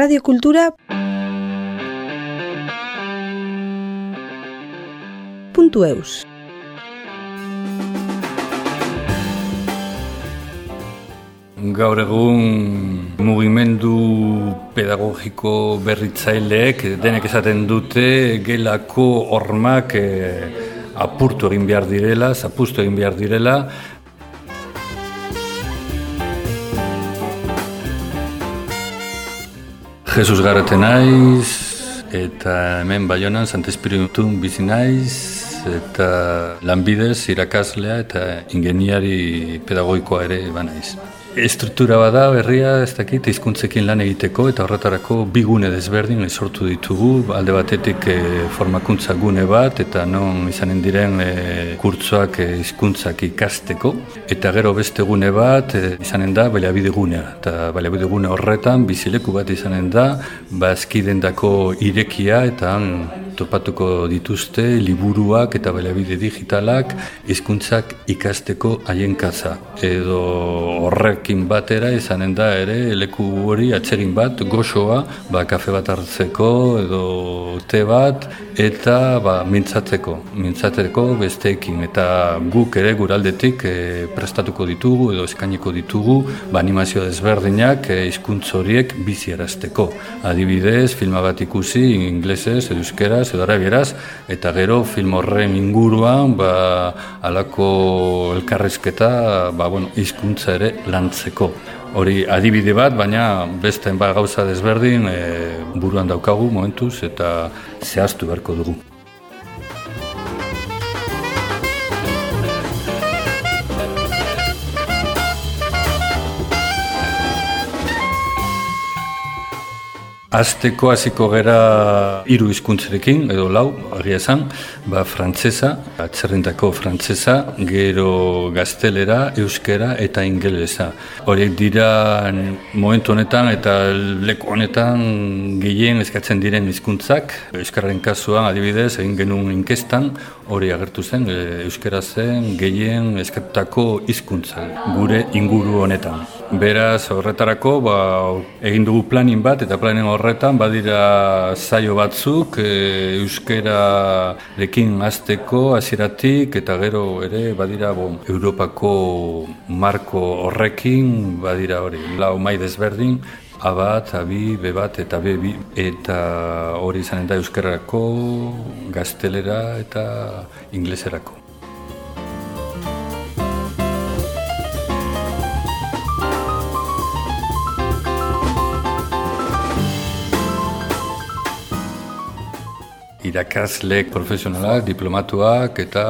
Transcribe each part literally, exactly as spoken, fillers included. Radio Kultura Puntu Eus. Gaur egun mugimendu pedagogiko berritzaileek denek esaten dute gelako hormak eh, apurtu egin behar direla, zapuztu egin behar direla. Jesus Garretenaiz eta hemen Baionan Sant Espiritun bizi naiz eta lanbidez irakaslea eta ingeniari pedagogikoa ere banaiz. Estruktura bada berria ez dakit hizkuntzekin lan egiteko eta horretarako bi gune desberdin sortu ditugu. Alde batetik e, formakuntza gune bat eta non izanen diren e, kurtsoak hizkuntzak e, ikasteko eta gero beste gune bat e, izanen da baliabide gunea eta baliabide gune horretan bizileku bat izanen da bazkidendako irekia eta topatuko dituzte liburuak eta baliabide digitalak hizkuntzak ikasteko haien kaza edo horrek kin batera izanen da ere leku hori atsegin bat goxoa, ba kafe bat hartzeko edo te bat eta ba mintzatzeko, mintzatzeko besteekin eta guk ere guraldetik e, prestatuko ditugu edo eskainiko ditugu ba animazio desberdinak hizkuntz e, horiek bizierazteko. Adibidez, filma bat ikusi inglesez, euskeraz edo arabieraz eta gero film horren inguruan ba halako elkarrizketa ba bueno, hizkuntza ere lantzeko. Hori adibide bat, baina beste enbat gauza desberdin e, buruan daukagu momentuz eta zehaztu beharko dugu. Azteko hasiko gera hiru hizkuntzerekin edo lau, egia esan, ba frantsesa, atzerrindako frantsesa, gero gaztelera, euskera eta ingelesa. Horiek dira momentu honetan eta leku honetan gehien eskatzen diren hizkuntzak. Euskararen kasuan adibidez egin genuen inkestan, hori agertu zen euskera zen gehien eskatutako hizkuntza gure inguru honetan. Beraz horretarako ba egin dugu planin bat eta planen horretan badira saio batzuk e, euskerarekin hasteko hasieratik eta gero ere badira bon, Europako marco horrekin badira hori lau mai desberdin A bat, A bi, B bat eta B bi eta hori izanen da euskerarako, gaztelera eta ingleserako. Irakasleek profesionalak, diplomatuak eta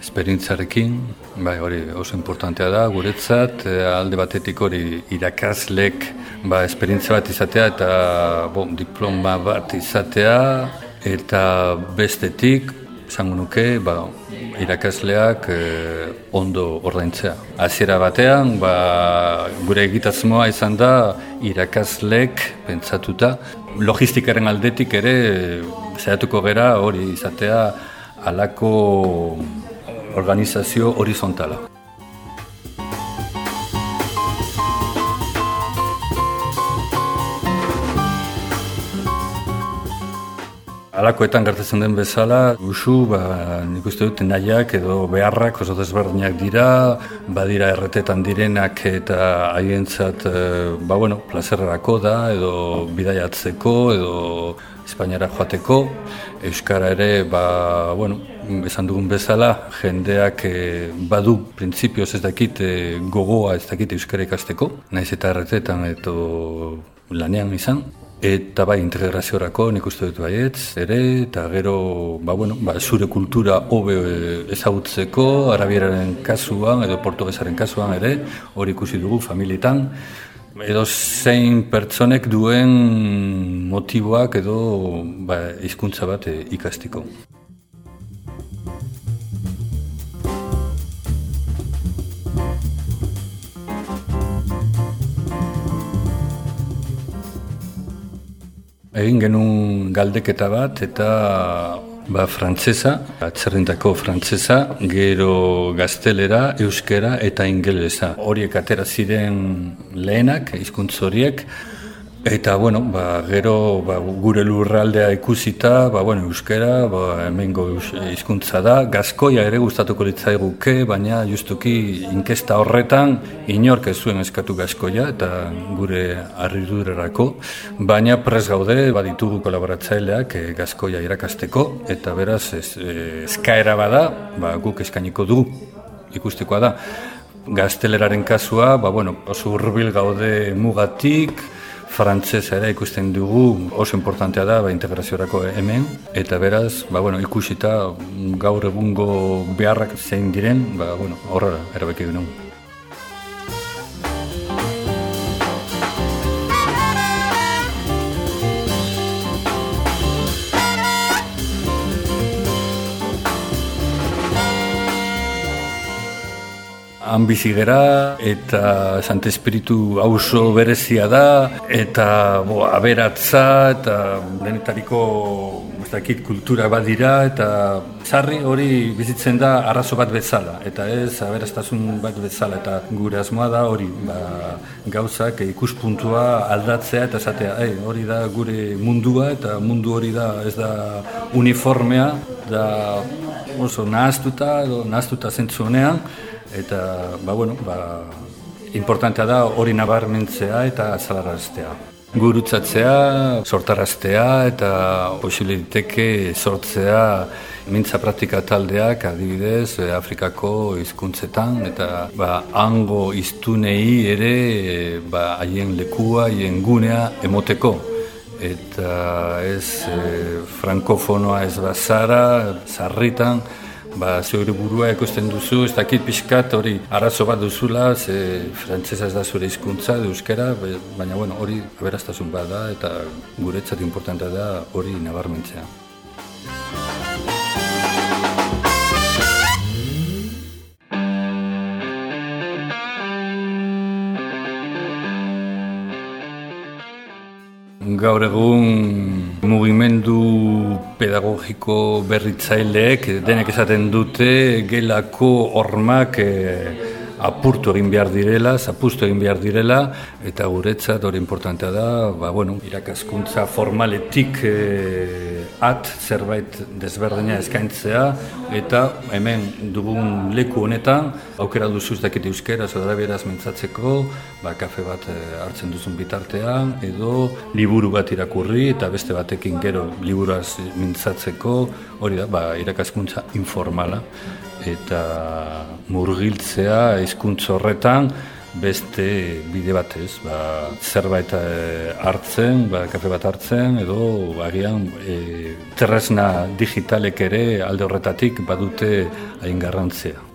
esperientziarekin, bai hori oso importantea da guretzat, alde batetik hori irakasleek ba esperientzia bat izatea eta bon, diploma bat izatea eta bestetik esango nuke, ba, irakasleak eh, ondo ordaintzea. Hasiera batean, ba, gure egitasmoa izan da irakaslek pentsatuta. Logistikaren aldetik ere saiatuko gera hori izatea halako organizazio horizontala. Alakoetan gertatzen den bezala, usu, ba, nik uste dut nahiak edo beharrak oso desberdinak dira, badira erretetan direnak eta haientzat, ba, bueno, plazerrerako da, edo bidaiatzeko, edo Espainiara joateko, euskara ere, ba, bueno, esan dugun bezala, jendeak eh, badu printzipioz ez dakit eh, gogoa ez dakit euskara ikasteko, nahiz eta erretetan edo lanean izan. Eta bai, integraziorako nik uste dut baietz, ere, eta gero, ba, bueno, ba, zure kultura hobe ezagutzeko, arabieraren kasuan, edo portugesaren kasuan ere, hori ikusi dugu familietan, edo zein pertsonek duen motiboak edo ba, hizkuntza bat ikastiko. Egin genuen galdeketa bat eta ba frantsesa, atzerrindako frantsesa, gero gaztelera, euskera eta ingelesa. Horiek atera ziren lehenak hizkuntz horiek Eta, bueno, ba, gero ba, gure lurraldea ikusita, ba, bueno, euskera, ba, hemengo hizkuntza da, Gaskoia ere gustatuko litzaiguke, baina justuki inkesta horretan inork ez zuen eskatu Gaskoia eta gure harridurerako, baina pres gaude baditugu kolaboratzaileak e, Gaskoia irakasteko, eta beraz ez, e, eskaera bada, ba, guk eskainiko dugu, ikustekoa da. Gazteleraren kasua, ba, bueno, oso hurbil gaude mugatik, frantsesa ere ikusten dugu, oso importantea da ba, integraziorako hemen, eta beraz, ba, bueno, ikusita gaur egungo beharrak zein diren, ba, bueno, horrela erabaki dugu. Han bizi gera eta Sant Espiritu auzo berezia da eta bo, aberatza eta denetariko ez dakit kultura badira eta sarri hori bizitzen da arrazo bat bezala eta ez aberastasun bat bezala eta gure asmoa da hori ba, gauzak ikuspuntua aldatzea eta esatea hey, hori da gure mundua eta mundu hori da ez da uniformea da oso nahastuta edo nahastuta zentzunean. Eta, ba, bueno, ba, importantea da hori nabarmentzea eta azalaraztea. Gurutzatzea, sortaraztea eta posibiliteke sortzea mintza praktika taldeak adibidez Afrikako hizkuntzetan eta ba, hango hiztunei ere ba, haien lekua, haien gunea emoteko. Eta ez e, frankofonoa ez bazara, sarritan, ba, zure burua ekosten duzu, ez dakit pixkat hori arazo bat duzula, ze frantsesa ez da zure hizkuntza, euskera, baina bueno, hori aberastasun bat da eta guretzat importantea da hori nabarmentzea. Gaur egun mugimendu pedagogiko berritzaileek denek esaten dute gelako hormak e, apurtu egin behar direla, zapuztu egin behar direla eta guretzat hori importantea da, ba, bueno, irakaskuntza formaletik e, at zerbait desberdina eskaintzea eta hemen dugun leku honetan aukera duzu dakit euskera araberaz mintzatzeko, ba, kafe bat e, hartzen duzun bitartean edo liburu bat irakurri eta beste batekin gero liburaz mintzatzeko, hori da, ba, irakaskuntza informala eta murgiltzea hizkuntz horretan beste bide batez, ba, zerbait hartzen, ba, kafe bat hartzen, edo agian e, tresna digitalek ere alde horretatik badute hain garrantzia.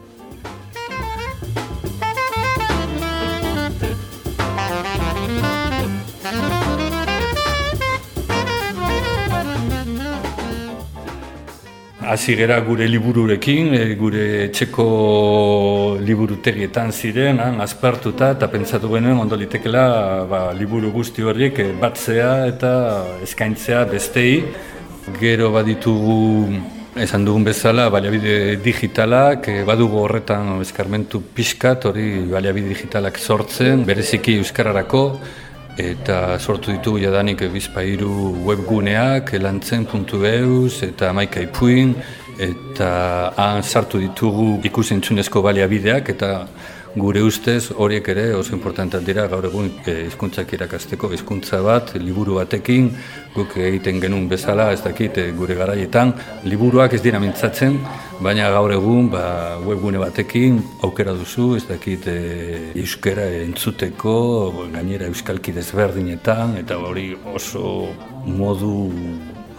Hasi gera gure libururekin, gure etxeko liburutegietan ziren, azpartuta eta pentsatu genuen ondo litekeela ba, liburu guzti horiek batzea eta eskaintzea bestei. Gero baditugu esan dugun bezala baliabide digitalak, badugu horretan eskarmentu pixkat hori baliabide digitalak sortzen, bereziki euskararako, eta sortu ditugu jadanik bizpahiru webguneak, elantzen puntu eus eta maikaipuin, eta han sartu ditugu ikusentzunezko baliabideak, eta gure ustez horiek ere oso importanteak dira gaur egun hizkuntzak irakasteko, hizkuntza bat, liburu batekin, guk egiten genuen bezala, ez dakit gure garaietan, liburuak ez dira mintzatzen, baina gaur egun ba, webgune batekin aukera duzu, ez dakit euskera entzuteko, gainera euskalki desberdinetan, eta hori oso modu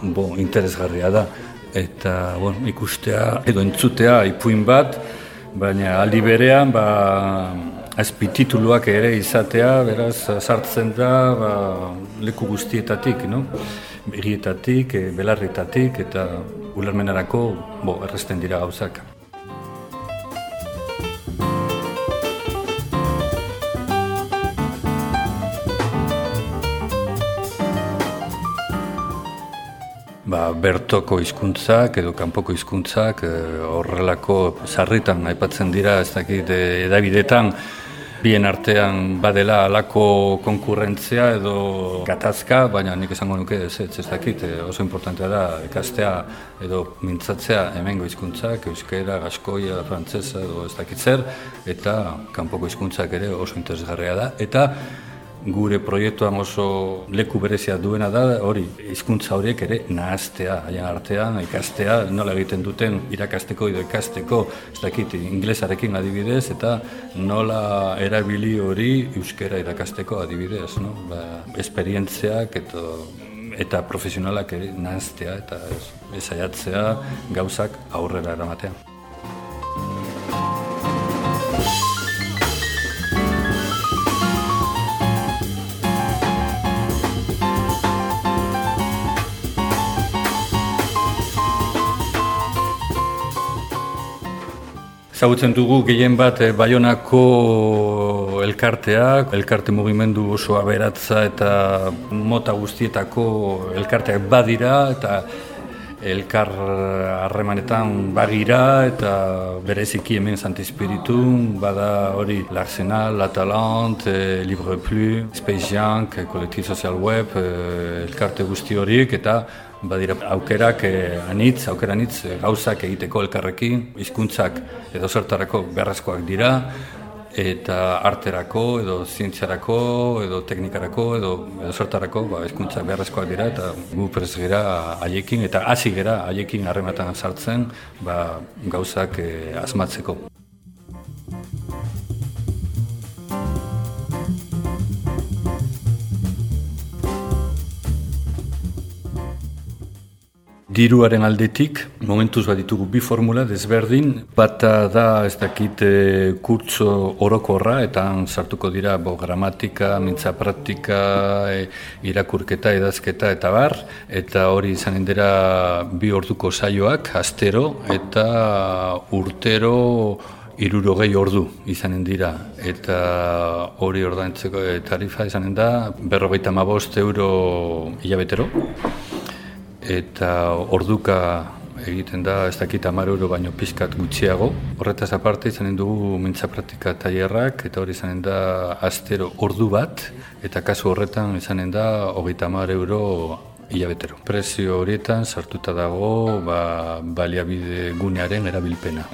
bo, interesgarria da, eta bueno, ikustea edo entzutea ipuin bat, baina aldi berean ba azpitituluak ere izatea, beraz sartzen da ba, leku guztietatik, no? Begietatik, belarritatik eta ulermenerako bo erresten dira gauzak. Ba, bertoko hizkuntzak edo kanpoko hizkuntzak e, horrelako sarritan aipatzen dira, ez dakit e, Davidetan bien artean badela alako konkurrentzia edo gatazka, baina nik esango nuke ez ez dakit, oso importantea da ikastea edo mintzatzea hemengo hizkuntzak, euskera, gaskoia, frantsesa edo ez dakit zer, eta kanpoko hizkuntzak ere oso interesgarria da, eta gure proiektuan oso leku berezia duena da, hori, hizkuntza horiek ere nahaztea, haien artean, ikastea, nola egiten duten irakasteko edo ikasteko, ez dakit, inglesarekin adibidez, eta nola erabili hori euskera irakasteko adibidez, no? Ba, esperientziak eta, eta profesionalak ere nahaztea eta ezaiatzea gauzak aurrera eramatea. Zagutzen dugu gehien bat Baionako elkartea, elkarte mugimendu oso aberatza eta mota guztietako elkarteak badira eta elkar harremanetan bagira eta bereziki hemen Sant Espiritun, bada hori l'Arsenal, la Talant, e, Livreplu, Space Young, kollektiba social web, e, elkarte guzti horiek eta badira aukerak eh, anitz, aukera anitz gauzak egiteko elkarrekin, hizkuntzak edo zertarako beharrezkoak dira, eta arterako, edo zientziarako, edo teknikarako, edo, edo zertarako ba, hizkuntzak beharrezkoak dira, eta gu prez gira haiekin, eta hasi gira haiekin harremanetan sartzen ba, gauzak eh, asmatzeko. Diruaren aldetik, momentuz bat ditugu bi formula desberdin, bata da ez dakit e, kurtso orokorra, eta sartuko dira bo, gramatika, mintza praktika, e, irakurketa, idazketa eta bar, eta hori izanen dira bi orduko saioak, astero eta urtero hirurogei ordu izanen dira, eta hori ordaintzeko tarifa izanen da berrogeita hamabost euro hilabetero. Eta orduka egiten da ez dakit hamar euro baino pizkat gutxiago. Horretaz aparte izanen dugu mintza praktika tailerrak eta hori izanen da astero ordu bat eta kasu horretan izanen da hogeita hamar euro hilabetero. Prezio horietan sartuta dago ba, baliabide gunearen erabilpena.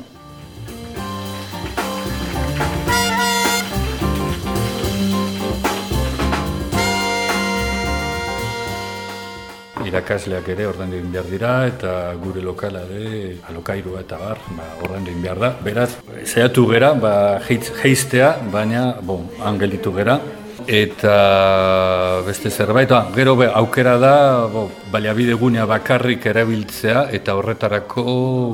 Irakasleak ere ordaindu egin behar dira eta gure lokala ere alokairua eta bar, ba ordaindu egin behar da. Beraz, saiatu gera, ba jaistea, baina bon, han gelditu gera eta beste zerbait, ah, gero be, aukera da, bo, baliabide gunea bakarrik erabiltzea eta horretarako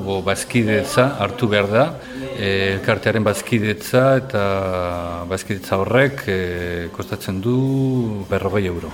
bo bazkidetza hartu behar da. Elkartearen bazkidetza eta bazkidetza horrek e, kostatzen du berrogei euro.